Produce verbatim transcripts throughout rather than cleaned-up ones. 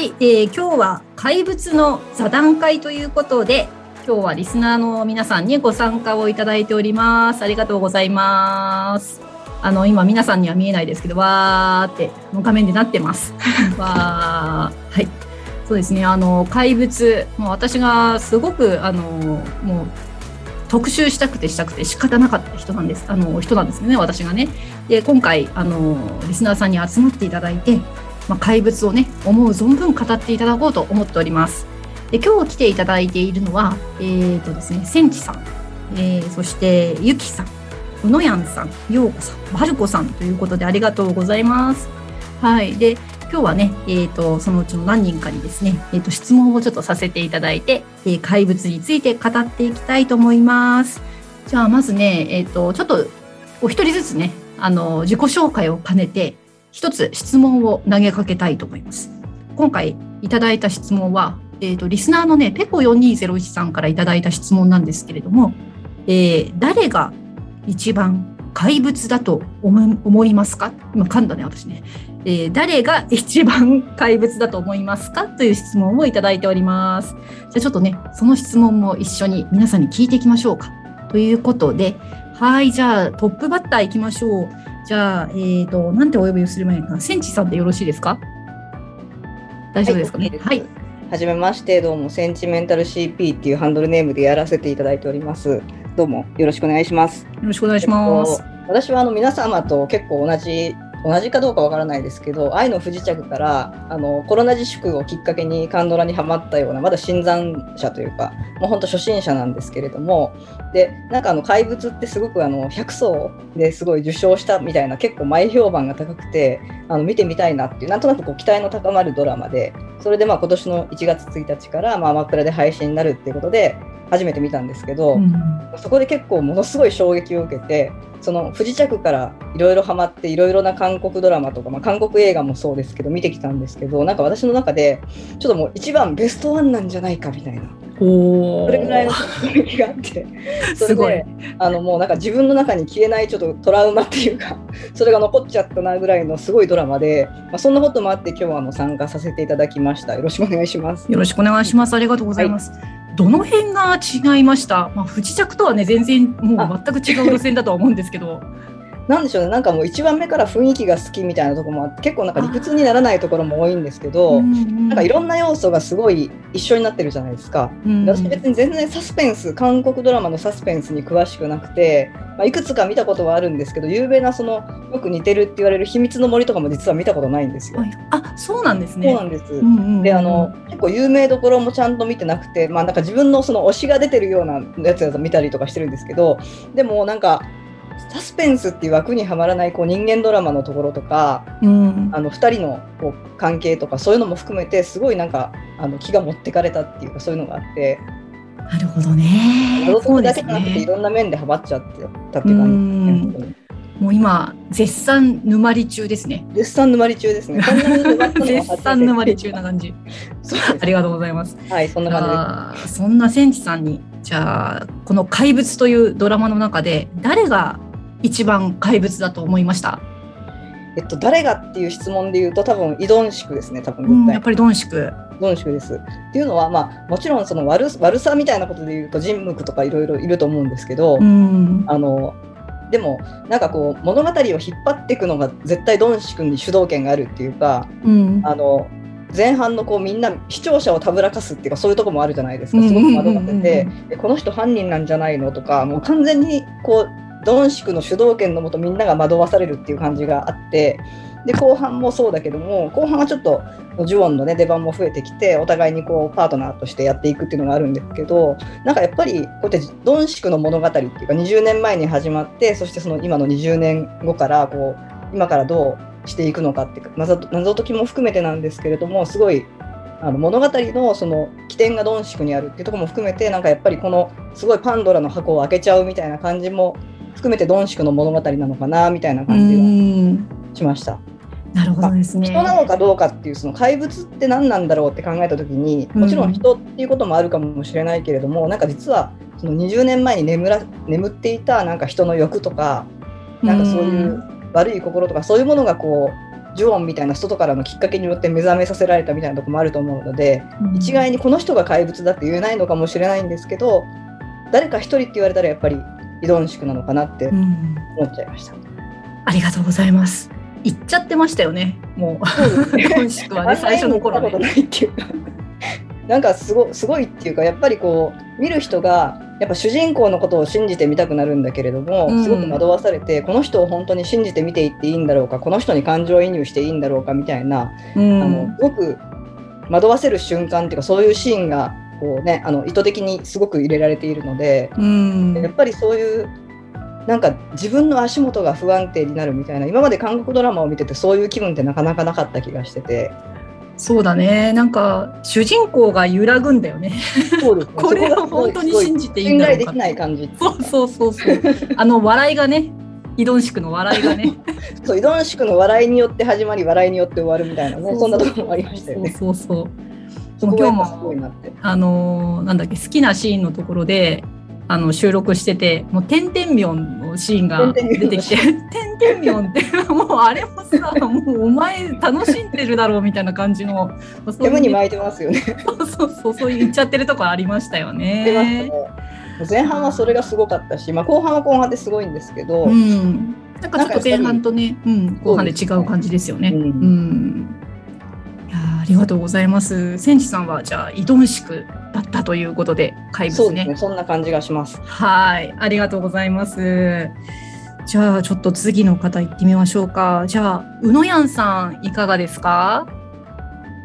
はい、えー、今日は怪物の座談会ということで、今日はリスナーの皆さんにご参加をいただいております。ありがとうございます。あの今皆さんには見えないですけど、わーって画面でなってます。わー、はい、そうですね。あの怪物、もう私がすごくあのもう特集したくてしたくて仕方なかった人なんです。あの人なんですよね。私がね。で今回あのリスナーさんに集まっていただいて。まあ、怪物をね思う存分語っていただこうと思っております。で今日来ていただいているのは、えーとですね、センチさん、えー、そしてユキさん、うのやんさん、ようこさん、バルコさんということでありがとうございます。はい、で今日はね、えーと、そのうちの何人かにですね、えーと、質問をちょっとさせていただいて、えー、怪物について語っていきたいと思います。じゃあまずね、えーと、ちょっとお一人ずつねあの自己紹介を兼ねて一つ質問を投げかけたいと思います。今回いただいた質問は、えーと、リスナーのね、ペコよんにーぜろいちさんからいただいた質問なんですけれども、えー、誰が一番怪物だと思、思いますか？今噛んだね、私ね。えー、誰が一番怪物だと思いますか？という質問をいただいております。じゃあちょっとね、その質問も一緒に皆さんに聞いていきましょうか。ということで、はい、じゃあトップバッターいきましょう。じゃあ、えーと、なんてお呼びをすればいいかな。センチさんでよろしいですか？大丈夫ですかね。はい。はじめまして、どうもセンチメンタル シーピー っていうハンドルネームでやらせていただいております。どうもよろしくお願いします。よろしくお願いします。私はあの皆様と結構同じ、同じかどうかわからないですけど、愛の不時着からあのコロナ自粛をきっかけにカンドラにハマったような、まだ新参者というか、もう本当初心者なんですけれども、でなんかあの怪物ってすごくあのひゃく層ですごい受賞したみたいな、結構前評判が高くてあの見てみたいなっていう、なんとなくこう期待の高まるドラマで、それでまあ今年のいちがつついたちからまあアマプラで配信になるっていうことで初めて見たんですけど、うん、そこで結構ものすごい衝撃を受けて、その不時着からいろいろハマっていろいろな韓国ドラマとか、まあ、韓国映画もそうですけど見てきたんですけど、なんか私の中でちょっともう一番ベストワンなんじゃないかみたいな、おそれぐらいの衝撃があってそれすごいあのもうなんか自分の中に消えないちょっとトラウマっていうか、それが残っちゃったなぐらいのすごいドラマで、まあ、そんなこともあって今日はあの参加させていただきました。よろしくお願いします。よろしくお願いします。ありがとうございます。はい、どの辺が違いました？まあ、不時着とはね全然もう全く違う路線だとは思うんですけどなんでしょうね、なんかもう一番目から雰囲気が好きみたいなところもあって、結構なんか理屈にならないところも多いんですけど、うんうん、なんかいろんな要素がすごい一緒になってるじゃないですか、うんうん、私別に全然サスペンス、韓国ドラマのサスペンスに詳しくなくて、まあ、いくつか見たことはあるんですけど、有名なそのよく似てるって言われる秘密の森とかも実は見たことないんですよ。あ、そうなんですね。そうなんです。うんうんうん、であの結構有名どころもちゃんと見てなくて、まあ、なんか自分のその推しが出てるようなやつを見たりとかしてるんですけど、でもなんかサスペンスっていう枠にはまらないこう人間ドラマのところとか、うん、あのふたりのこう関係とかそういうのも含めてすごいなんかあの気が持ってかれたっていうか、そういうのがあって。なるほどね。謎解きだけじゃなくていろんな面でハマっちゃってたっていう感じですね。もう今絶賛沼り中ですね。絶賛沼り中ですね。絶賛沼り中な感じありがとうございます。はい、そんな感じです。そんなセンチさんに、じゃあこの怪物というドラマの中で誰が一番怪物だと思いました？えっと、誰がっていう質問で言うと多分イドンシクですね。多分絶対、うん、やっぱりドンシクドンシクです。っていうのは、まあ、もちろんその 悪, 悪さみたいなことで言うとジンムクとかいろいろいると思うんですけど、うん、あのでもなんかこう物語を引っ張っていくのが絶対ドンシクに主導権があるっていうか、うん、あの前半のこうみんな視聴者をたぶらかすっていうか、そういうとこもあるじゃないですか。すごく惑わせて、うん、この人犯人なんじゃないのとか、もう完全にこうドンシクの主導権のもとみんなが惑わされるっていう感じがあって、で後半もそうだけども、後半はちょっとジュウォンの、ね、出番も増えてきて、お互いにこうパートナーとしてやっていくっていうのがあるんですけど、なんかやっぱりこうやってドンシクの物語っていうか、にじゅうねんまえに始まって、そしてその今のにじゅうねんごからこう今からどうしていくのかっていうか、謎解きも含めてなんですけれども、すごいあの物語 の, その起点がドンシクにあるっていうところも含めて、なんかやっぱりこのすごいパンドラの箱を開けちゃうみたいな感じも含めてドンシクの物語なのかなみたいな感じがしました。なるほどですね。人なのかどうかっていう、その怪物って何なんだろうって考えた時に、もちろん人っていうこともあるかもしれないけれども、うん、なんか実はそのにじゅうねんまえに 眠, ら眠っていたなんか人の欲とか、なんかそういう悪い心とか、そういうものがこうジュオンみたいな外からのきっかけによって目覚めさせられたみたいなとこもあると思うので、うん、一概にこの人が怪物だって言えないのかもしれないんですけど、誰か一人って言われたらやっぱり依存宿なのかなって思っちゃいました、うん、ありがとうございます。言っちゃってましたよね、もう依存宿はね最初の頃ねなんかすご、すごいっていうか、やっぱりこう見る人がやっぱ主人公のことを信じてみたくなるんだけれども、すごく惑わされて、うん、この人を本当に信じて見ていっていいんだろうか、この人に感情移入していいんだろうかみたいな、うん、あのすごく惑わせる瞬間っていうか、そういうシーンがこう、ね、あの意図的にすごく入れられているので、うん、やっぱりそういうなんか自分の足元が不安定になるみたいな、今まで韓国ドラマを見ててそういう気分ってなかなかなかった気がしてて。そうだね、なんか主人公が揺らぐんだよね。そうですねこれは本当に信じていいんだろうか、信頼できない感じ。そうそうそうそうあの笑いがね、依存宿の笑いがねそう、依存宿の笑いによって始まり、笑いによって終わるみたいなね、そうそう、そんなところもありましたよね。そうそうそう、もう今日もあのなんだっけ、好きなシーンのところであの収録してて、もうてんてんみょんのシーンが出てきて、てんてんみょんってもうあれもさもうお前楽しんでるだろうみたいな感じの煙に巻いてますよね。そうそうそう、そう言っちゃってるとこありましたよね。出ましたね。前半はそれがすごかったし、まあ、後半は後半ですごいんですけど、うん、なんかちょっと前半とね、うん、後半で違う感じですよね。うんうん、いやありがとうございます。千治さんはじゃあ依存宿だったということで、怪物ね。そうですね、そんな感じがします。はい、ありがとうございます。じゃあちょっと次の方行ってみましょうか。じゃあうのやんさんいかがですか。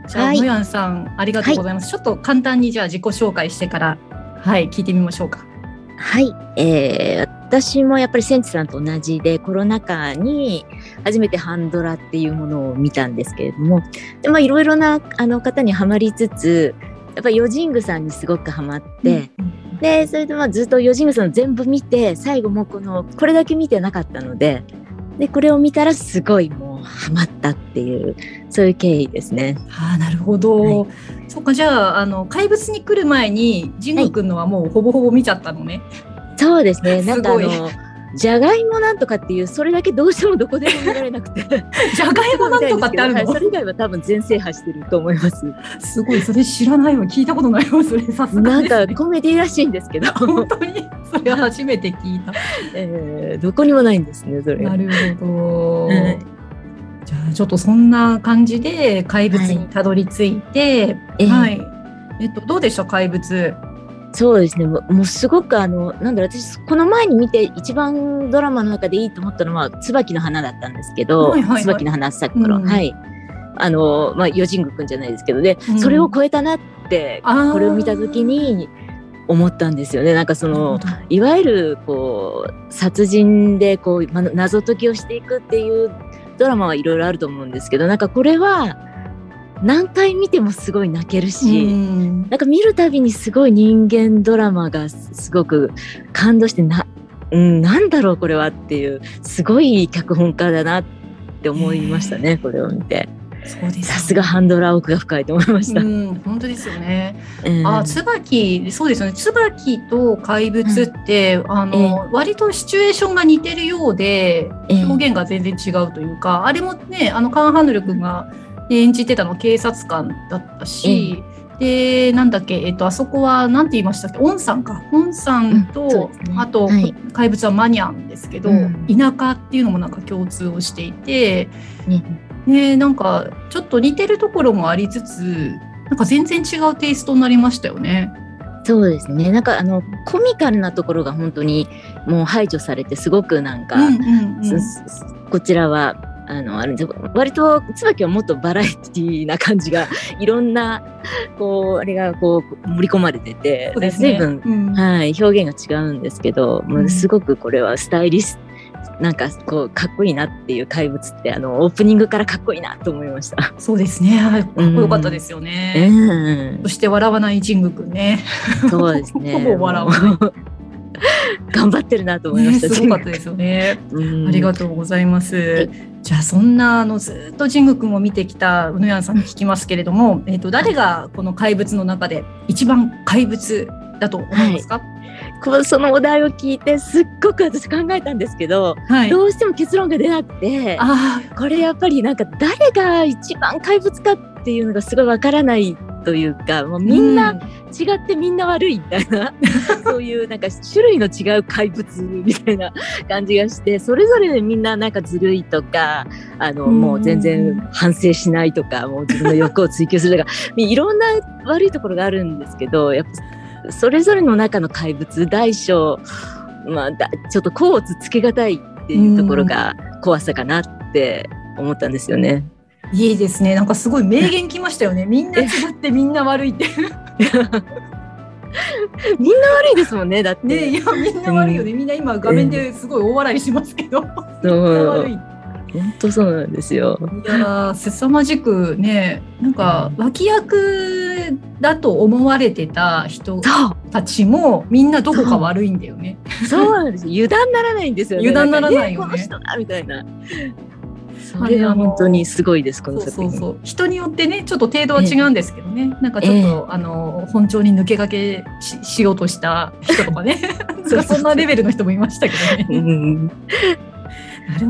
じゃあうのやんさん、ありがとうございます、はい、ちょっと簡単にじゃあ自己紹介してから、はい、聞いてみましょうか。はい、えー、私もやっぱり千治さんと同じで、コロナ禍に初めてハンドラっていうものを見たんですけれども、で、まあ、いろいろなあの方にはまりつつ、やっぱりヨジングさんにすごくハマって、うん、でそれでまあずっとヨジングさん全部見て、最後もこのこれだけ見てなかったので、でこれを見たらすごいもうハマったっていう、そういう経緯ですね。あ、なるほど、はい、そうか。じゃあ、 あの怪物に来る前にジング君のはもうほぼほぼ見ちゃったのね、はい、そうですね。なんかあのじゃがいもなんとかっていう、それだけどうしてもどこでも見られなくてじゃがいもなんとかってあるの、はい、それ以外は多分全制覇してると思います。すごい、それ知らないわ、聞いたことないわ、それさすがです。なんかコメディらしいんですけど本当にそれ初めて聞いた、えー、どこにもないんですね、それ。なるほど、はい、じゃあちょっとそんな感じで怪物にたどり着いて、はい、はい、えー、えっとどうでした怪物。そうですね、もうすごくあのなんだろう、私この前に見て一番ドラマの中でいいと思ったのは椿の花だったんですけど、はいはいはい、椿の花咲く頃、うん、はい、あのまあヨジングくんじゃないですけどね、うん、それを超えたなってこれを見た時に思ったんですよね。なんかそのいわゆるこう殺人でこう、ま、謎解きをしていくっていうドラマはいろいろあると思うんですけど、なんかこれは何回見てもすごい泣けるし、うん、なんか見るたびにすごい人間ドラマがすごく感動して、 な,、うん、なんだろうこれはっていう、すごい脚本家だなって思いましたね、これを見て。そうです、さすがハンドラー、奥が深いと思いました。うん、本当ですよね、うん、あ、椿、そうですよね、椿と怪物って、うん、あの、えー、割とシチュエーションが似てるようで、えー、表現が全然違うというか、あれもね、あのカン・ハヌル君が演じてたの警察官だったし、うん、でなんだっけ、えっと、あそこはなんて言いましたっけ、オンさんか、オンさんと、うんね、あと、はい、怪物はマニャンですけど、うん、田舎っていうのもなんか共通をしていて、うん、ね、なんかちょっと似てるところもありつつ、なんか全然違うテイストになりましたよね。そうですね、なんかあのコミカルなところが本当にもう排除されて、すごくなんか、うんうんうん、こちらはあのあれ割と椿はもっとバラエティーな感じがいろんなこうあれがこう盛り込まれてて、ね、随分、うん、はい、表現が違うんですけど、うん、もうすごくこれはスタイリスト、なんかこうかっこいいなっていう、怪物ってあのオープニングからかっこいいなと思いました。そうですね、かっこよかったですよね、うんうん、そして笑わないジング君ね。そうですねほぼ笑わない頑張ってるなと思いました、ね、すごかったですよねうん、ありがとうございます、はい、じゃあそんなあのずっとジング君を見てきたうのやんさんに聞きますけれども、えーと、誰がこの怪物の中で一番怪物だと思いますか。はい、そのお題を聞いてすっごく私考えたんですけど、はい、どうしても結論が出なくて、あ、これやっぱりなんか誰が一番怪物かっていうのがすごいわからないというか、もうみんな違ってみんな悪いみたいな、うん、そういうなんか種類の違う怪物みたいな感じがして、それぞれでみんななんかずるいとか、あのもう全然反省しないとか、もう自分の欲を追求するとかいろんな悪いところがあるんですけど、やっぱそれぞれの中の怪物、大小、まあ、だちょっと甲乙つけがたいっていうところが怖さかなって思ったんですよね。いいですね。なんかすごい名言きましたよね。みんな違ってみんな悪いってみんな悪いですもんね。だって、ね、いやみんな悪いよね、うん、みんな今画面ですごい大笑いしますけど、みんな悪い、本当そうなんですよ。いやー、凄まじくね、なんか脇役だと思われてた人たちもみんなどこか悪いんだよね。そうなんです。油断ならないんですよね。油断ならないよね。この人だみたいな。それは本当にすごいです、この作品。そうそうそう、人によってねちょっと程度は違うんですけどね、ええ、なんかちょっと、ええ、あの本調に抜け駆け し, しようとした人とかねそんなレベルの人もいましたけどね、うん、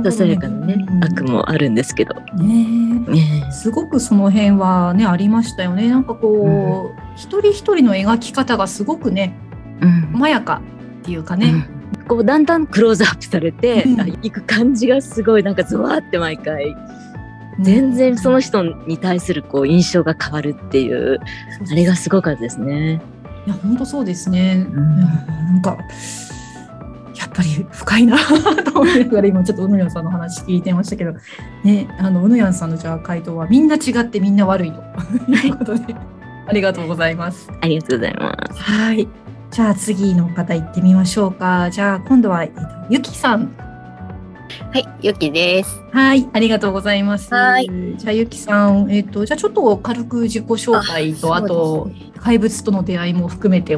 ささやかな、ね、うん、悪もあるんですけど、ねえ、すごくその辺は、ね、ありましたよね。なんかこう、うん、一人一人の描き方がすごくね、うん、細やかっていうかね、うん、こうだんだんクローズアップされていく感じがすごいなんかゾワって毎回、うん、全然その人に対するこう印象が変わるっていう、うん、あれがすごかったですね。いや本当そうですね、うん、なんかやっぱり深いなと思いながら今ちょっとうぬやんさんの話聞いてましたけど、ね、あのうぬやんさんのじゃあ回答はみんな違ってみんな悪いということでありがとうございます。ありがとうございます。はい、じゃあ次の方行ってみましょうか。じゃあ今度は、えっと、ゆきさん。はい、ゆきです。はい、ありがとうございます。はい。じゃあゆきさん、えっと、じゃあちょっと軽く自己紹介と、あ、あと、ね、怪物との出会いも含めて。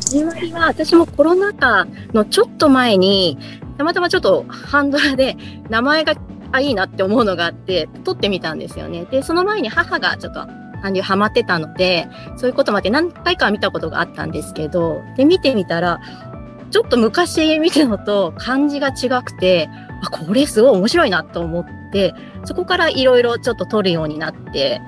始まりは私もコロナ禍のちょっと前にたまたまちょっとハンドラで名前があいいなって思うのがあって撮ってみたんですよね。で、その前に母がちょっと韓流ハマってたので、そういうこともあって何回か見たことがあったんですけど、で見てみたらちょっと昔見てたのと感じが違くて、あ、これすごい面白いなと思って、そこからいろいろちょっと撮るようになって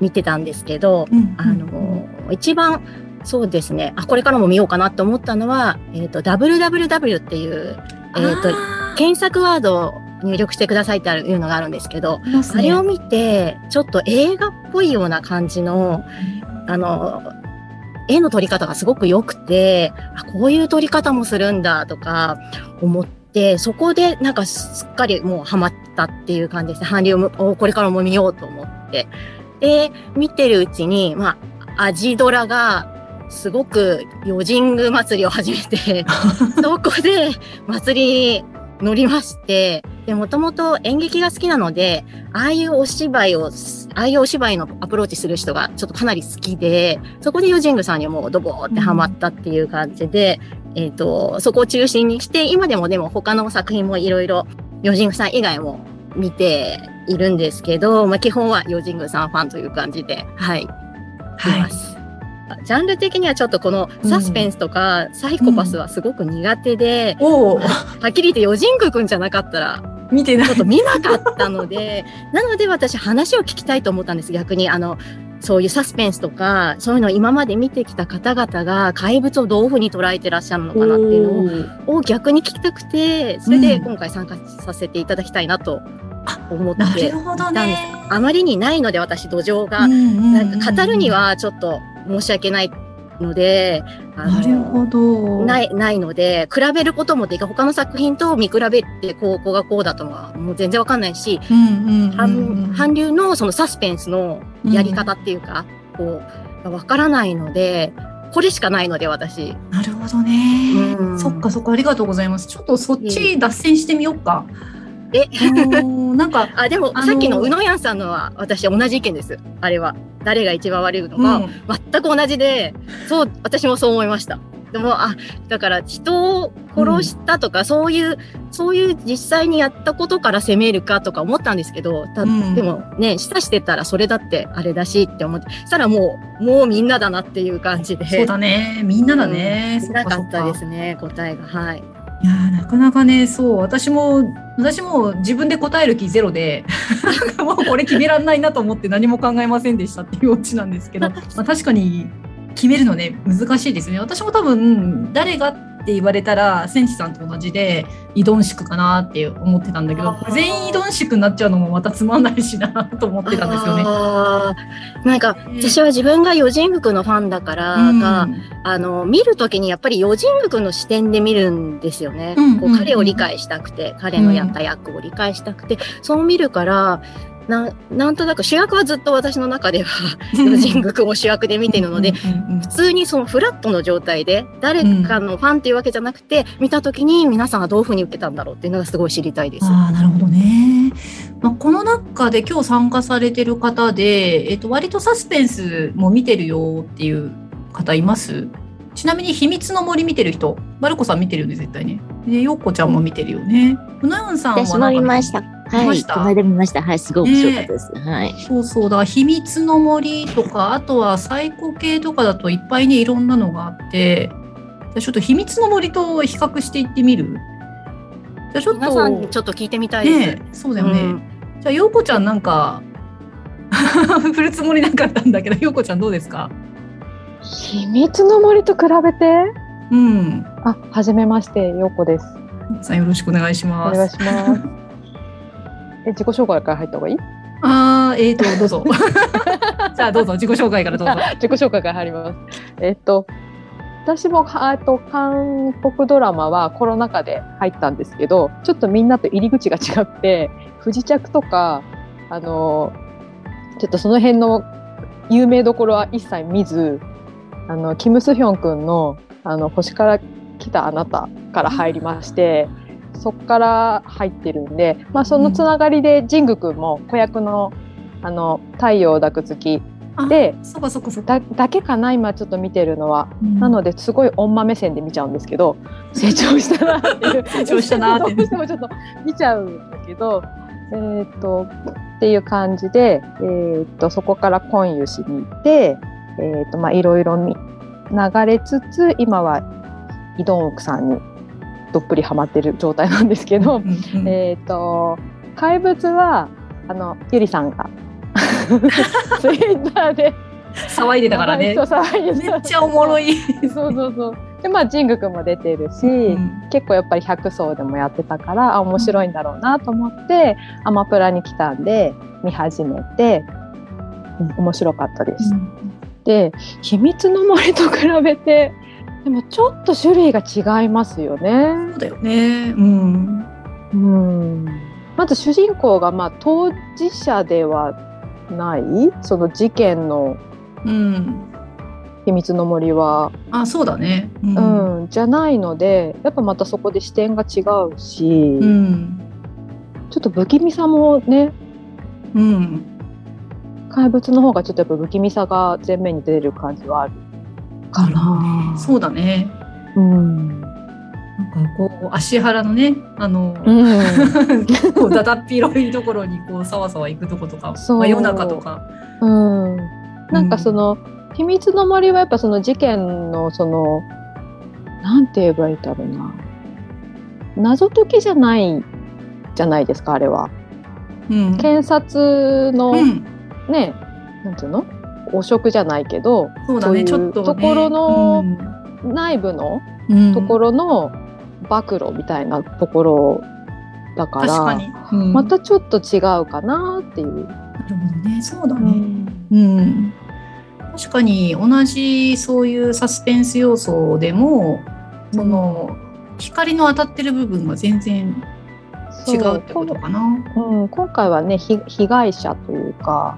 見てたんですけど、うん、あの一番そうですね、あ、これからも見ようかなと思ったのは、えーと、ダブリューダブリューダブリュー っていう、えーと、検索ワードを入力してくださいっていうのがあるんですけど、ね、あれを見てちょっと映画っぽいような感じの、あの絵の撮り方がすごく良くて、あ、こういう撮り方もするんだとか思って、そこでなんかすっかりもうハマったっていう感じです。韓流をこれからも見ようと思って、で見てるうちに、まあ、アジドラがすごくヨジング祭りを始めてそこで祭りに乗りまして、で、もともと演劇が好きなので、ああいうお芝居を、ああいうお芝居のアプローチする人がちょっとかなり好きで、そこでヨジングさんにもうドボーってハマったっていう感じで、うん、えっと、そこを中心にして、今でもでも他の作品もいろいろヨジングさん以外も見ているんですけど、まあ、基本はヨジングさんファンという感じで、はい、はい、います。ジャンル的にはちょっとこのサスペンスとかサイコパスはすごく苦手で、うんうん、おはっきり言ってヨジングくんじゃなかったら見てない、ちょっと見なかったのでなので私話を聞きたいと思ったんです。逆にあのそういうサスペンスとかそういうのを今まで見てきた方々が怪物をどういうふうに捉えてらっしゃるのかなっていうのを逆に聞きたくて、それで今回参加させていただきたいなと思っていたんです。 あ、 なるほどね。あまりにないので私土壌が、うんうんうんうん、なんか語るにはちょっと申し訳ないので、あの、なるほど、ない、ないので、比べることもできる、他の作品と見比べて、こう、こうがこうだとは、もう全然わかんないし、韓流のそのサスペンスのやり方っていうか、うん、こう、わからないので、これしかないので、私。なるほどね。うん、そっかそっか、ありがとうございます。ちょっとそっち脱線してみようか。え、あのー、なんか、あ、でも、あのー、さっきのうのやんさんのは、私同じ意見です。あれは。誰が一番悪いのか、うん、全く同じで、そう、私もそう思いました。でもあだから人を殺したとか、うん、そういうそういう実際にやったことから責めるかとか思ったんですけど、たでもね示唆してたらそれだってあれだしって思って、そしたらもうもうみんなだなっていう感じで。そうだね、みんなだね。うん、なかったですね答えが。はい。いやなかなかね、そう私も私も自分で答える気ゼロでもうこれ決めらんないなと思って何も考えませんでしたっていうオチなんですけど、まあ、確かに決めるのね難しいですね。私も多分誰がって言われたらセンチさんと同じで依存宿かなって思ってたんだけど、全員依存宿になっちゃうのもまたつまんないしなと思ってたんですよね。あなんか私は自分が四人服のファンだからが、うん、あの見るときにやっぱり四人服の視点で見るんですよね、うんうん、こう彼を理解したくて、彼のやった役を理解したくて、うん、そう見るからな, なんとなく主役はずっと私の中では四人服を主役で見ているので普通にそのフラットの状態で誰かのファンというわけじゃなくて、うん、見た時に皆さんがどういうふうに受けたんだろうっていうのがすごい知りたいです。あ、なるほどね。まあ、この中で今日参加されてる方で、えっと、割とサスペンスも見てるよっていう方います？ちなみに秘密の森見てる人、バルコさん見てるよね絶対ね。で、ヨッコちゃんも見てるよね。うなよんさんはなんか見ました。はい、この間見ました。はい、すごい面白かったです。はい。そうそうだ。秘密の森とか、あとはサイコ系とかだといっぱいねいろんなのがあって、じゃちょっと秘密の森と比較していってみる。じゃちょっと皆さんにちょっと聞いてみたいです。ね、そうだよね。うん、じゃヨッコちゃんなんか振るつもりなかったんだけど、ヨッコちゃんどうですか？秘密の森と比べて、うん、あ、はじめまして、ようこです。さんよろしくお願いします。お願いします。え、自己紹介から入った方がいい？ああ、えっとどうぞ。じゃあどうぞ自己紹介からどうぞ。自己紹介から入ります。えっと私もあと韓国ドラマはコロナ禍で入ったんですけど、ちょっとみんなと入り口が違って、不時着とかあのちょっとその辺の有名どころは一切見ず。あのキム・スヒョン君 の, あの星から来たあなたから入りまして、うん、そこから入ってるんで、まあ、そのつながりでジング君も子役 の, あの太陽を抱く月でそこそこそこ だ, だけかな今ちょっと見てるのは、うん、なのですごい女目線で見ちゃうんですけど成長したなっていう成長したなってどうしてもちょっと見ちゃうんだけど、えー、っとっていう感じで、えー、っとそこから婚友しに行って。えーとまあ、いろいろ流れつつ今はイ・ドンウクさんにどっぷりハマってる状態なんですけどえと怪物はあのゆりさんがツイッターで騒いでたからね。騒いでためっちゃおもろいそうそうそうで、まあ、ジング君も出てるし、うん、結構やっぱりひゃく層でもやってたからあ面白いんだろうなと思って、うん、アマプラに来たんで見始めて、うん、面白かったです、うん。で秘密の森と比べてでもちょっと種類が違いますよね。そうだよね、うんうん、まず主人公が、まあ、当事者ではないその事件の、うん、秘密の森はあそうだね、うんうん、じゃないのでやっぱまたそこで視点が違うし、うん、ちょっと不気味さもね、うん怪物の方がちょっとやっぱ不気味さが前面に出る感じはあるかな。そうだね。うん。なんかこう足原のね、あの、うん、こうだだっ広いところにこうさわさわ行くとことか、真夜中とか。うん。なんかその、うん、秘密の森はやっぱその事件のそのなんて言えばいいだろうな、謎解きじゃないじゃないですかあれは。うん、検察の、うん。ね、なんていうの汚職じゃないけどそうだね、ちょっとね、ところの内部のところの暴露みたいなところだから、確かに、うん、またちょっと違うかなっていう。なるほどね、そうだね、うんうん、確かに同じそういうサスペンス要素でもその光の当たってる部分が全然違うってことかな。うん、今回はね被害者というか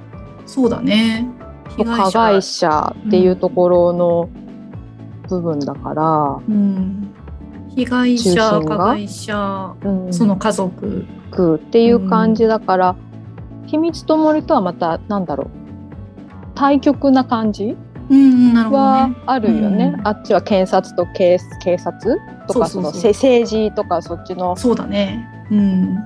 そうだね被害者、加害者っていうところの部分だから、うん、被害者加害者、うん、その家族っていう感じだから、うん、秘密と森とはまたなんだろう対極な感じ、はあるよね、うん、あっちは検察と 警, 警察とかそうそうそうその政治とかそっちのそうだね、うん、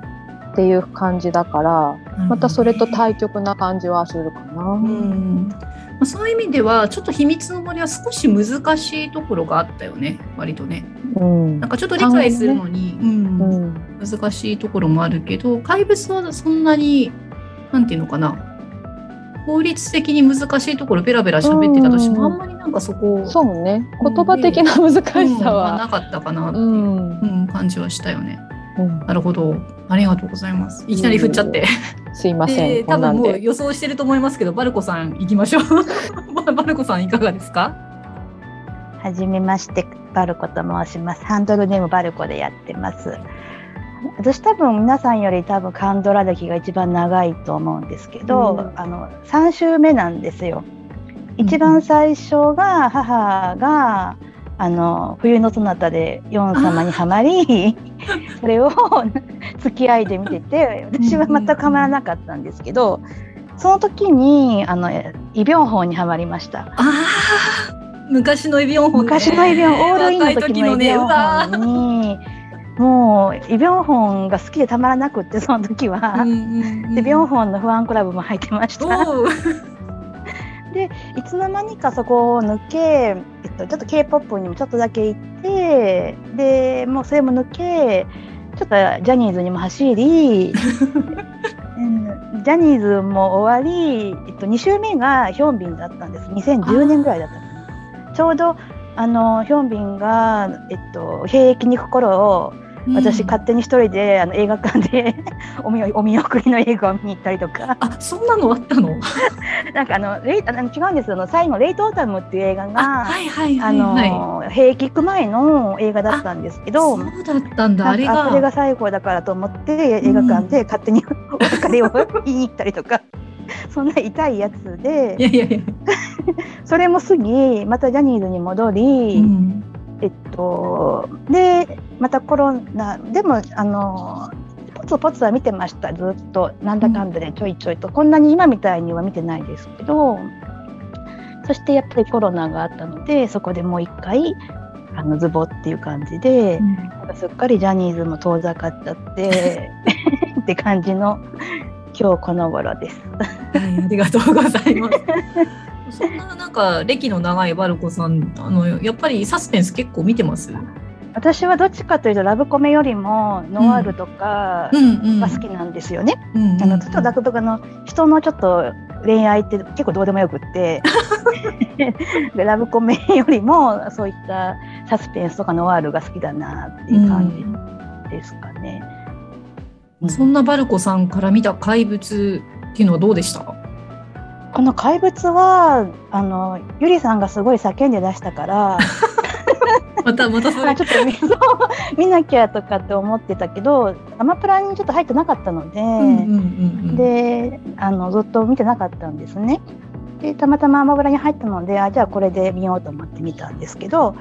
っていう感じだから、ね、またそれと対極な感じはするかな、うんまあ、そういう意味ではちょっと秘密の森は少し難しいところがあったよね割とね、うん、なんかちょっと理解するのに、ねうん、難しいところもあるけど怪物はそんなになんていうのかな法律的に難しいところベラベラ喋ってたとしても、うん、あんまりなんかそこそうね言葉的な難しさは、うん、なかったかなっていう、うんうん、感じはしたよね、うん、なるほどありがとうございますいきなり振っちゃって、うん、すいません多分もう予想してると思いますけどバルコさん行きましょうバルコさんいかがですか。はじめましてバルコと申します。ハンドルネームバルコでやってます。私多分皆さんより多分カンドラ歴が一番長いと思うんですけど、うん、あのさん週目なんですよ。一番最初が母があの冬のそなたでヨン様にはまりそれを付き合いで見てて私は全くはまらなかったんですけどその時にあのイ・ビョンホンにはまりました。あ昔のイ・ビョンホン、ね、昔のイ・ビョンホンオールインの時のイ・ビョンホンにもうイ・ビョンホンが好きでたまらなくってその時は、うんうんうん、でビョンホンのファンクラブも入ってましたでいつの間にかそこを抜け、えっと、ちょっと K-ポップ にもちょっとだけ行ってでもうそれも抜けちょっとジャニーズにも走りジャニーズも終わり、えっと、に週目がヒョンビンだったんです。にせんじゅうねんぐらいだったちょうどあのヒョンビンが、えっと、兵役に行く頃を私勝手に一人であの映画館でお 見, お見送りの映画を見に行ったりとかあそんなのあったのなんかあのレイあの違うんですよ最後レイトオータムっていう映画が兵役行く前の映画だったんですけどそうだったんだあれがそれが最後だからと思って映画館で勝手にお別れを言いに行ったりとかそんな痛いやつでいやいやいやそれも過ぎまたジャニーズに戻り、うんえっと、でまたコロナでもあのポツポツは見てましたずっとなんだかんだでちょいちょいと、うん、こんなに今みたいには見てないですけどそしてやっぱりコロナがあったのでそこでもう一回あのズボっていう感じで、うん、なんかすっかりジャニーズも遠ざかっちゃってって感じの今日この頃です、はい、ありがとうございますそんななんか歴の長いバルコさんあのやっぱりサスペンス結構見てます。私はどっちかというとラブコメよりもノワールとかが好きなんですよね、うんうんうん、あのちょっとだけどあの人のちょっと恋愛って結構どうでもよくってでラブコメよりもそういったサスペンスとかノワールが好きだなっていう感じですかね、うん、そんなバルコさんから見た怪物っていうのはどうでした。この怪物はあのゆりさんがすごい叫んで出したからまたまたそれちょっと 見, 見なきゃとかって思ってたけどアマプラにちょっと入ってなかったの で,、うんうんうん、であのずっと見てなかったんですね。でたまたまアマプラに入ったのであじゃあこれで見ようと思って見たんですけど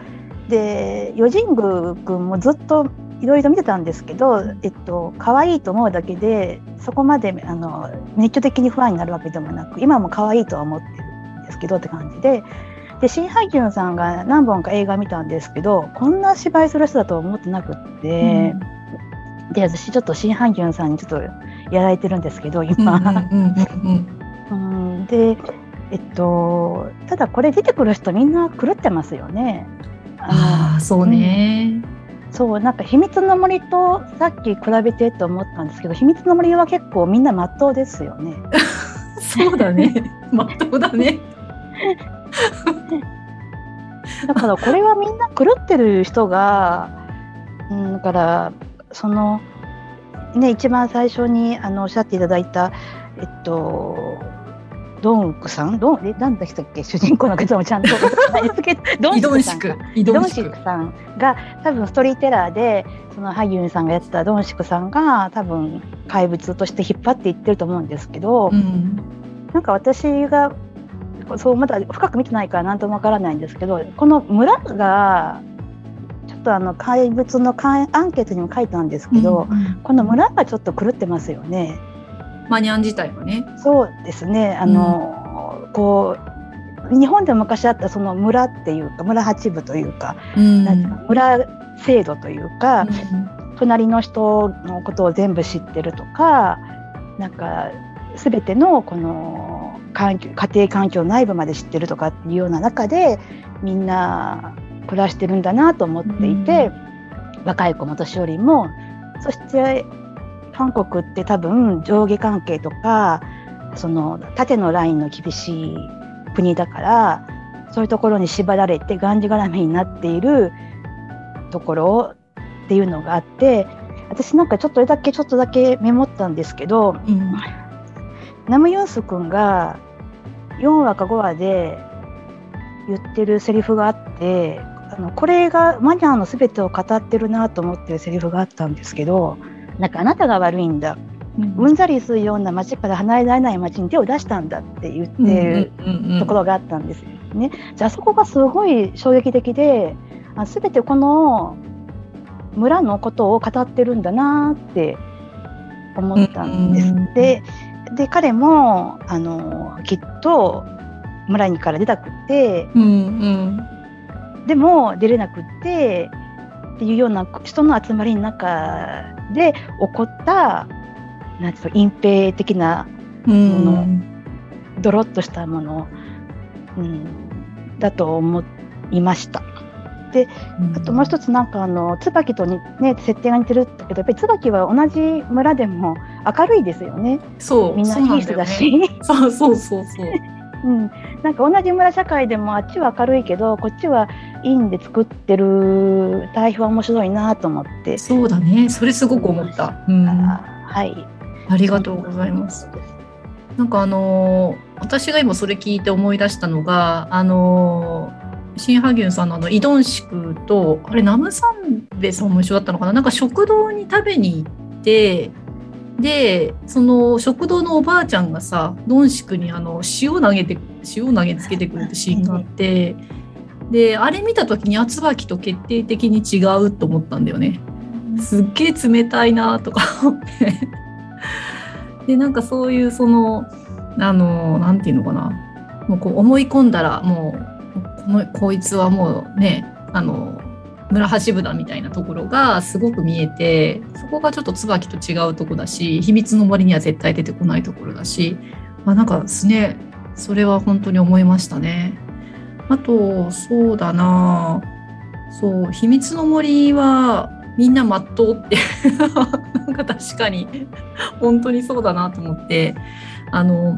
でヨジング君もずっといろいろ見てたんですけど、えっと、可愛いと思うだけでそこまであの熱狂的にファンになるわけでもなく今も可愛いとは思ってるんですけどって感じででシン・ハイジュンさんが何本か映画見たんですけどこんな芝居する人だと思ってなくって、うん、で私ちょっとシン・ハイジュンさんにちょっとやられてるんですけど今で、えっと、ただこれ出てくる人みんな狂ってますよね。ああそうね、うんそうなんか秘密の森とさっき比べてと思ったんですけど秘密の森は結構みんな真っ当ですよねそうだね真っ当だねだからこれはみんな狂ってる人が、うん、だからその、ね、一番最初にあのおっしゃっていただいた、えっと、ドンクさんドン何だったっけ主人公の方もちゃんとドンシクさんが多分ストーリーテラーでそのハイユンさんがやってたドンシクさんが多分怪物として引っ張っていってると思うんですけど、うん、なんか私がそうまだ深く見てないから何ともわからないんですけどこの村がちょっとあの怪物のアンケートにも書いたんですけど、うん、この村がちょっと狂ってますよね。マニャン自体はねそうですねあの、うん、こう日本でも昔あったその村っていうか村八部というか、うん、なんか村制度というか、うん、隣の人のことを全部知ってるとか、なんか全てのこの環境、家庭環境内部まで知ってるとかっていうような中でみんな暮らしてるんだなと思っていて、うん、若い子も年寄りも。そして韓国って多分上下関係とかその縦のラインの厳しい国だから、そういうところに縛られてがんじがらめになっているところっていうのがあって、私なんかちょっとだけちょっとだけメモったんですけど、うん、ナムユンス君がよんわかごわで言ってるセリフがあって、あのこれがマニャーのすべてを語ってるなと思ってるセリフがあったんですけど、なんかあなたが悪いんだ、うん、うんざりするような街から離れられない街に手を出したんだって言ってるところがあったんですね、うんうんうんうん、じゃあそこがすごい衝撃的で、あ全てこの村のことを語ってるんだなって思ったんです、うんうんうん、で, で彼もあのきっと村にから出たくて、うんうん、でも出れなくてっていうような人の集まりの中で起こったなんていうの隠蔽的なもの、うん、ドロッとしたもの、うん、だと思いました。で、あともう一つなんかあの椿とに、ね、設定が似てるんだけど、やっぱり椿は同じ村でも明るいですよね。そうみんないい人だし、そうそうそうそううん、なんか同じ村社会でもあっちは明るいけどこっちはいいんで作ってる対比は面白いなと思って。そうだね、それすごく思った、うん、あ、はい、ありがとうございます。なんかあの私が今それ聞いて思い出したのが、あのシンハギュンさん の, あのイドンシクとあれナムサンベさんも一緒だったのかな、なんか食堂に食べに行って、でその食堂のおばあちゃんがさドンシクにあの塩投げて塩投げつけてくるってシーンがあって、であれ見た時にあつばきと決定的に違うと思ったんだよね。すっげえ冷たいなとか思ってでなんかそういうそのあのなんていうのかな、もうこう思い込んだらもう こ, のこいつはもうねあの村八部だみたいなところがすごく見えて、そこがちょっと椿と違うとこだし、秘密の森には絶対出てこないところだし、まあ、なんかですね、それは本当に思いましたね。あとそうだな、そう秘密の森はみんなまっとうってなんか確かに本当にそうだなと思って、あの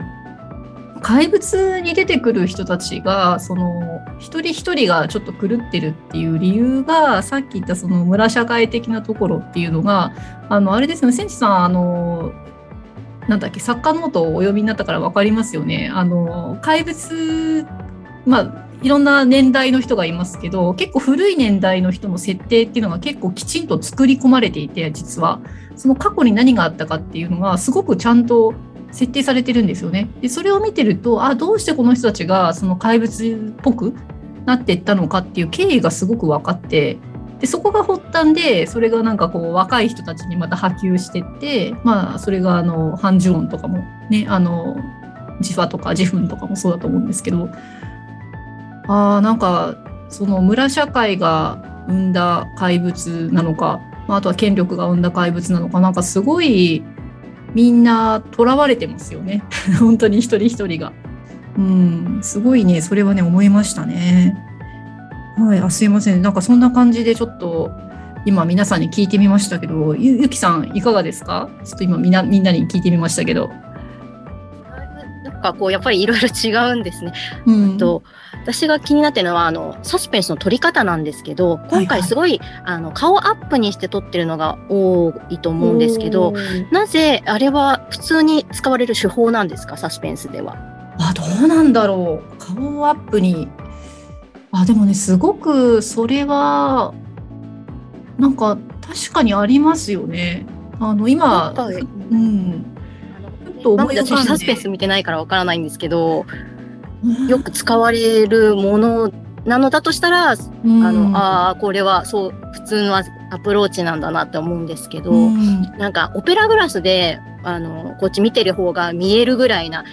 怪物に出てくる人たちがその一人一人がちょっと狂ってるっていう理由が、さっき言ったその村社会的なところっていうのが あのあれですね、センチさんあのなんだっけ作家ノートをお読みになったから分かりますよね。あの怪物、まあいろんな年代の人がいますけど、結構古い年代の人の設定っていうのが結構きちんと作り込まれていて、実はその過去に何があったかっていうのがすごくちゃんと設定されてるんですよね。でそれを見てると、あどうしてこの人たちがその怪物っぽくなっていったのかっていう経緯がすごく分かって、でそこが発端で、それがなんかこう若い人たちにまた波及してって、まあそれがあのハンジュオンとかもね、あのジファとかジフンとかもそうだと思うんですけど、あなんかその村社会が生んだ怪物なのか、あとは権力が生んだ怪物なのか、なんかすごいみんな囚われてますよね本当に一人一人が、うん、すごいね、それはね思いましたね。はい、あすいません、なんかそんな感じでちょっと今皆さんに聞いてみましたけど、 ゆ, ゆきさんいかがですか。ちょっと今みん な, みんなに聞いてみましたけど、なんかこうやっぱりいろいろ違うんですね、うん、と私が気になってるのはあのサスペンスの撮り方なんですけど、今回すごい、はいはい、あの顔アップにして撮ってるのが多いと思うんですけど、なぜあれは普通に使われる手法なんですか、サスペンスでは。あどうなんだろう、顔アップに、あでもねすごくそれはなんか確かにありますよね。あの今うんなんか私サスペンス見てないからわからないんですけど、よく使われるものなのだとしたら、うん、あのあこれはそう普通のアプローチなんだなって思うんですけど、うん、なんかオペラグラスであのこっち見てる方が見えるぐらいな、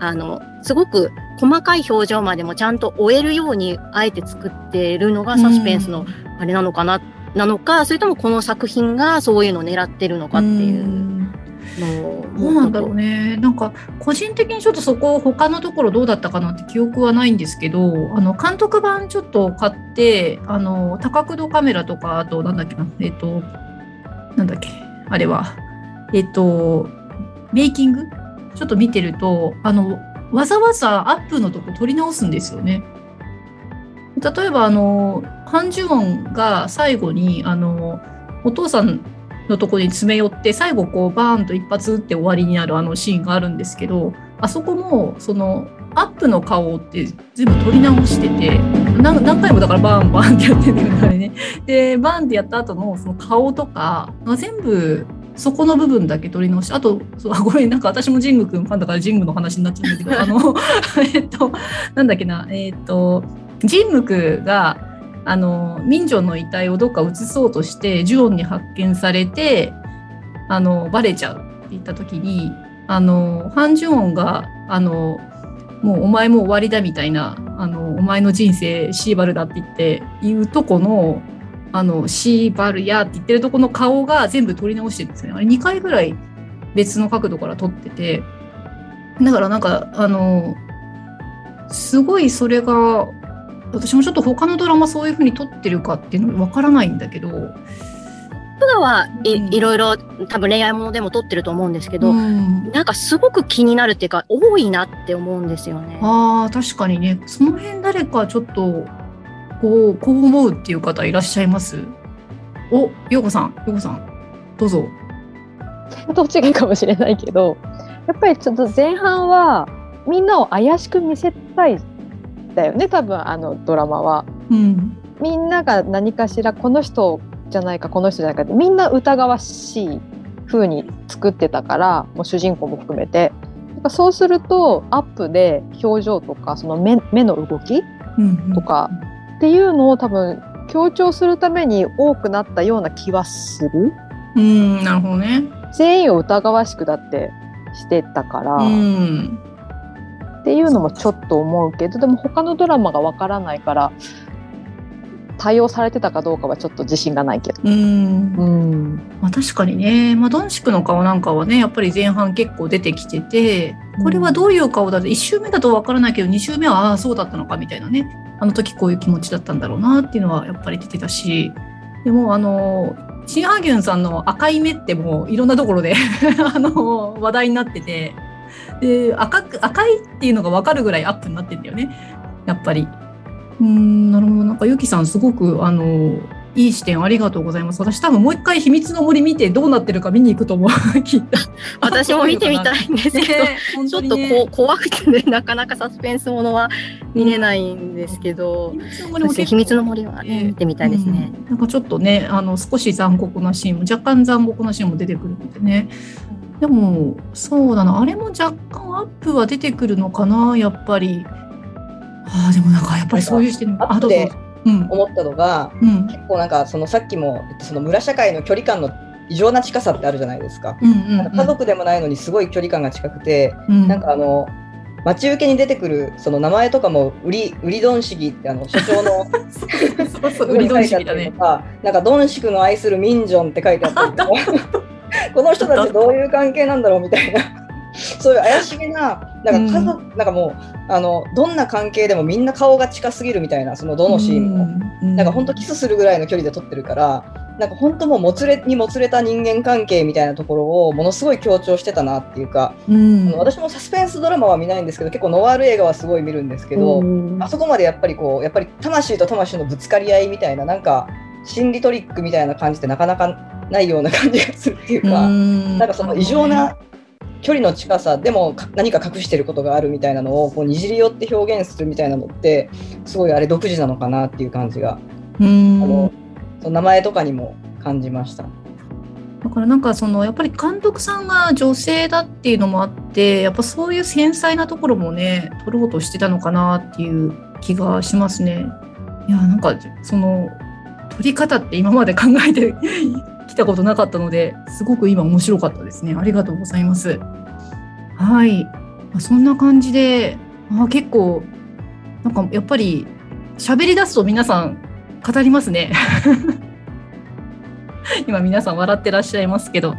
あのすごく細かい表情までもちゃんと追えるようにあえて作っているのがサスペンスのあれなのかな、うん、なのか、それともこの作品がそういうのを狙ってるのかっていうのを、うん、どうなんだろうね。なんか個人的にちょっとそこ他のところどうだったかなって記憶はないんですけど、あの監督版ちょっと買って、あの多角度カメラとか、あとなんだっけな、えっとなんだっけあれはえっとメイキングちょっと見てると、あのわざわざアップのとこ撮り直すんですよね。例えばあのハン・ジュウォンが最後にあのお父さんのとこに詰め寄って最後こうバーンと一発打って終わりになるあのシーンがあるんですけど、あそこもそのアップの顔って全部撮り直してて、何, 何回もだからバーンバーンってやってるからね。でバーンってやった後のその顔とか全部そこの部分だけ取り直し、あとごめん、なんか私もジング君ファンだからジングの話になっちゃうんだけどあのえっとなんだっけなえっとジング君があの民女の遺体をどっか移そうとしてジュオンに発見されて、あのバレちゃうって言った時に、あのハン・ジュオンがあのもうお前も終わりだみたいな、あのお前の人生シーバルだって言って言うとこの。あのシーバルやって言ってるとこの顔が全部撮り直してるんですね。あれにかいぐらい別の角度から撮ってて、だからなんかあのすごいそれが、私もちょっと他のドラマそういう風に撮ってるかっていうのわからないんだけど、普段はい、うん、いろいろ多分恋愛ものでも撮ってると思うんですけど、うん、なんかすごく気になるっていうか多いなって思うんですよね。あー確かにね、その辺誰かちょっとこう、こう思うっていう方いらっしゃいます？お、陽子さん、陽子さん、どうぞ。どっちがいいかもしれないけど、やっぱりちょっと前半はみんなを怪しく見せたいだよね、多分あのドラマは、うん、みんなが何かしらこの人じゃないかこの人じゃないかってみんな疑わしい風に作ってたから、もう主人公も含めて、そうするとアップで表情とかその 目, 目の動きとか、うんうんっていうのを多分強調するために多くなったような気はする。うん、なるほどね。全員を疑わしくだってしてたから、うん、っていうのもちょっと思うけど、でも他のドラマがわからないから対応されてたかどうかはちょっと自信がないけど。うん、うん、まあ、確かにね、まあ、ドンシクの顔なんかはねやっぱり前半結構出てきてて、これはどういう顔だと、うん、いち周目だとわからないけどに周目はああそうだったのかみたいなね、あの時こういう気持ちだったんだろうなっていうのはやっぱり出てたし、でもあのシン・ハギュンさんの赤い目ってもういろんなところであの話題になってて、で 赤, 赤いっていうのが分かるぐらいアップになってんだよねやっぱり。うーん、なるほど。なんかゆきさんすごくあのいい視点ありがとうございます。私多分もう一回秘密の森見てどうなってるか見に行くと思う私も見てみたいんですけど、ねね、ちょっとこう怖くて、ね、なかなかサスペンスものは見れないんですけど、うん、秘密の森は、ね、見てみたいですね、うん、なんかちょっとねあの少し残酷なシーンも若干残酷なシーンも出てくるのでね。でもそうだな、あれも若干アップは出てくるのかなやっぱり。ああでもなんかやっぱりそういう視点あとでうん、思ったのが、うん、結構なんかそのさっきもその村社会の距離感の異常な近さってあるじゃないですか、うんうんうん、なんか家族でもないのにすごい距離感が近くて、うん、なんかあの待ち受けに出てくるその名前とかも売り売りドンシギってあの所長のそうそう売りドンシギだね。なんかドンシクの愛するミンジョンって書いてあったりとかこの人たちどういう関係なんだろうみたいなそういう怪しげななんか家族、うん、なんかもうあのどんな関係でもみんな顔が近すぎるみたいな、そのどのシーンも、うん、なんか本当キスするぐらいの距離で撮ってるから、なんか本当もうもつれにもつれた人間関係みたいなところをものすごい強調してたなっていうか、うん、あの私もサスペンスドラマは見ないんですけど結構ノワール映画はすごい見るんですけど、うん、あそこまでやっぱりこうやっぱり魂と魂のぶつかり合いみたいな、なんか心理トリックみたいな感じってなかなかないような感じがするっていうか、うん、なんかその異常な距離の近さでも何か隠してることがあるみたいなのをこうにじり寄って表現するみたいなのってすごいあれ独自なのかなっていう感じが、うーん、あのその名前とかにも感じました。だからなんかそのやっぱり監督さんが女性だっていうのもあって、やっぱそういう繊細なところもね撮ろうとしてたのかなっていう気がしますね。いやなんかその撮り方って今まで考えて来たことなかったのですごく今面白かったですね。ありがとうございます。はい、そんな感じであ、結構なんかやっぱり喋り出すと皆さん語りますね今皆さん笑ってらっしゃいますけど、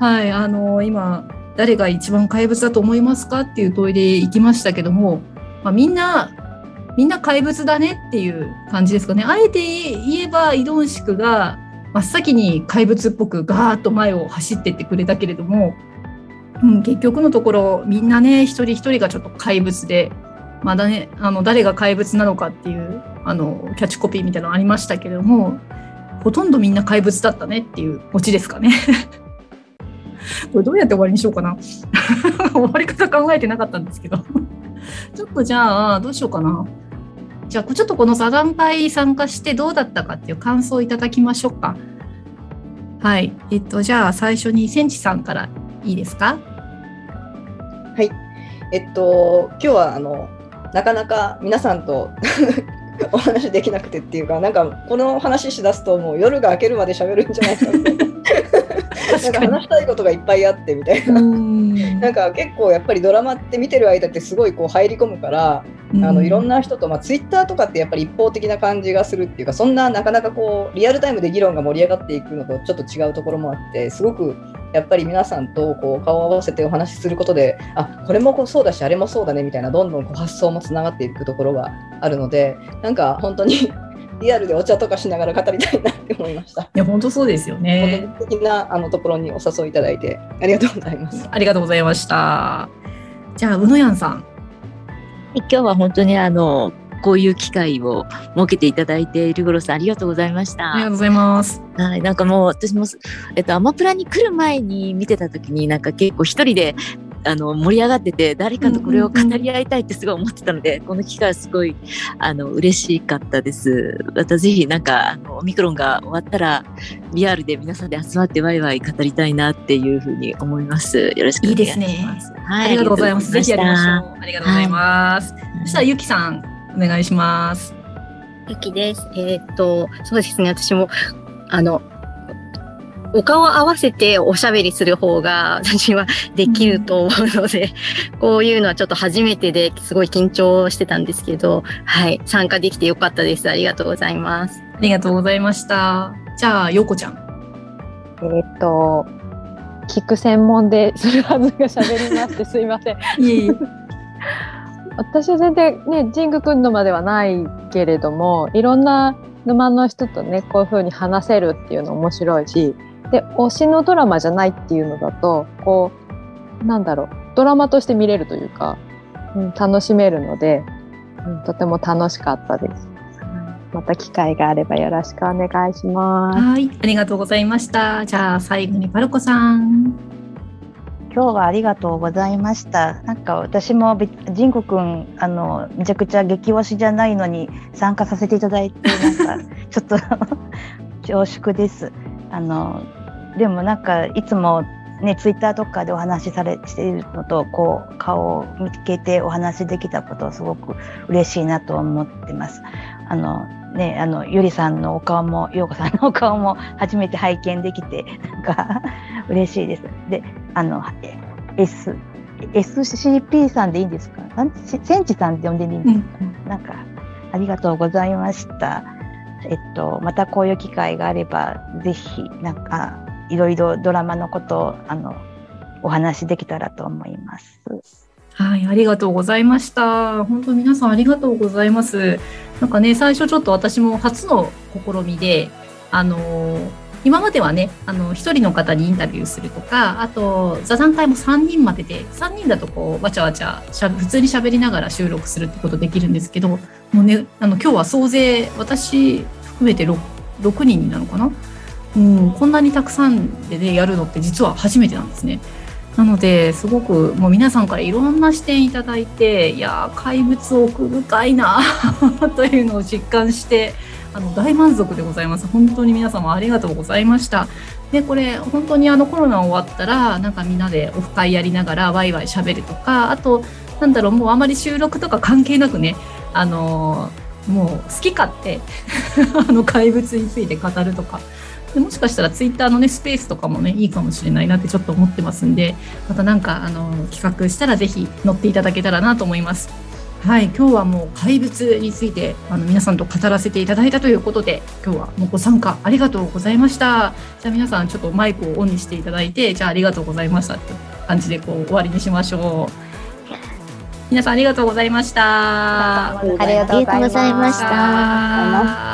はい、あの今誰が一番怪物だと思いますかっていう問いで行きましたけども、まあ、みんなみんな怪物だねっていう感じですかね。あえて言えばイドンシクが真っ先に怪物っぽくガーッと前を走ってってくれたけれども、うん、結局のところみんなね一人一人がちょっと怪物で、まだね、あの誰が怪物なのかっていうあのキャッチコピーみたいなのありましたけれども、ほとんどみんな怪物だったねっていうオチですかねこれどうやって終わりにしようかな終わり方考えてなかったんですけどちょっとじゃあどうしようかな。じゃあちょっとこの座談会参加してどうだったかっていう感想をいただきましょうか。はい、えっと、じゃあ最初にセンチさんからいいですか。はい、えっと今日はあのなかなか皆さんとお話できなくてっていうか、なんかこの話しだすともう夜が明けるまで喋るんじゃないかってなんか話したいことがいっぱいあってみたいな。なんか結構やっぱりドラマって見てる間ってすごいこう入り込むから、うん、あのいろんな人と、まあ、ツイッターとかってやっぱり一方的な感じがするっていうか、そんななかなかこうリアルタイムで議論が盛り上がっていくのとちょっと違うところもあって、すごくやっぱり皆さんとこう顔を合わせてお話しすることで、あ、これもこうそうだしあれもそうだねみたいな、どんどんこう発想もつながっていくところがあるので、なんか本当にリアルでお茶とかしながら語りたいなって思いました。いや本当そうですよね。本当に素敵なあのところにお誘いいただいてありがとうございます。ありがとうございました。じゃあうのやんさん、今日は本当にあのこういう機会を設けていただいているごろさんありがとうございました。ありがとうございます。はい、なんかもう私もえっとアマプラに来る前に見てた時になんか結構一人で。あの盛り上がってて誰かとこれを語り合いたいってすごい思ってたので、うんうんうん、この機会はすごいあの嬉しかったです。またぜひなんかあのオミクロンが終わったらリアルで皆さんで集まってワイワイ語りたいなっていうふうに思います。よろしくお願いします。いいですね、はい、ありがとうございます。ぜひやりましょう。ありがとうございます、はい、そしたらゆきさんお願いします。ゆきです。えー、っとそうですね、私もあのお顔を合わせておしゃべりする方が私はできると思うので、うん、こういうのはちょっと初めてですごい緊張してたんですけど、はい、参加できてよかったです。ありがとうございます。ありがとうございました。じゃあ、よこちゃん。えー、っと、聞く専門でするはずがしゃべりになってすいません。いえいえ私は全然ね、ジング君のまではないけれども、いろんな沼の人とね、こういう風に話せるっていうの面白いし、で推しのドラマじゃないっていうのだとこうなんだろうドラマとして見れるというか、うん、楽しめるので、うん、とても楽しかったです、うん、また機会があればよろしくお願いします。はい、ありがとうございました。じゃあ最後にパルコさん。今日はありがとうございました。なんか私もジンコくんあのめちゃくちゃ激推しじゃないのに参加させていただいてなんかちょっと恐縮です。あのでもなんかいつもねツイッターとかでお話しされしているのとこう顔を見つけてお話できたことはすごく嬉しいなと思ってます。あのねあのゆりさんのお顔もようこさんのお顔も初めて拝見できてなんか嬉しいです。であの Sエスシーピー さんでいいんですか？センチさんで呼んでいいんですか？うん、なんかありがとうございました。えっと、またこういう機会があればぜひなんかいろいろドラマのことをあのお話できたらと思います。はい、ありがとうございました。本当皆さんありがとうございます。なんかね最初ちょっと私も初の試みであの今まではねあのひとりの方にインタビューするとか、あと座談会もさんにんまででさんにんだとこうわちゃわちゃしゃ普通に喋りながら収録するってことできるんですけど、もうねあの今日は総勢私含めて ろくにんになるのかな、うん、こんなにたくさんで、ね、やるのって実は初めてなんですね。なのですごくもう皆さんからいろんな視点いただいて、いや怪物奥深いなというのを実感してあの大満足でございます。本当に皆様ありがとうございました。でこれ本当にあのコロナ終わったらなんかみんなでオフ会やりながらワイワイ喋るとか、あとなんだろうもうあまり収録とか関係なくねあのーもう好き勝手あの怪物について語るとかで、もしかしたらツイッターの、ね、スペースとかも、ね、いいかもしれないなってちょっと思ってますんで、またなんかあの企画したらぜひ乗っていただけたらなと思います。はい、今日はもう怪物についてあの皆さんと語らせていただいたということで、今日はもうご参加ありがとうございました。じゃあ皆さんちょっとマイクをオンにしていただいて、じゃあありがとうございましたって感じでこう終わりにしましょう。皆さんありがとうございました。ありがとうございました。